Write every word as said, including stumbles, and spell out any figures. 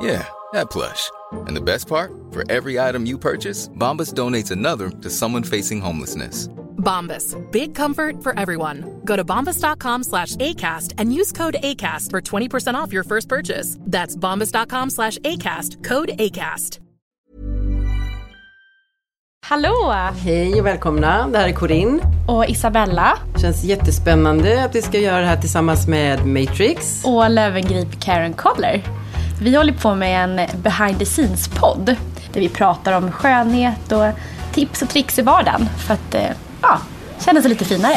Yeah, that plush. And the best part? For every item you purchase, Bombas donates another to someone facing homelessness. Bombas, big comfort for everyone. Go to bombas.com slash ACAST and use code ACAST for twenty percent off your first purchase. That's bombas.com slash ACAST, code ACAST. Hallå! Hej och välkomna, det här är Corin och Isabella. Känns jättespännande att vi ska göra det här tillsammans med Matrix och Lövengrip Karen Kodler. Vi håller på med en behind the scenes-podd där vi pratar om skönhet och tips och tricks i vardagen för att ja, känna sig lite finare.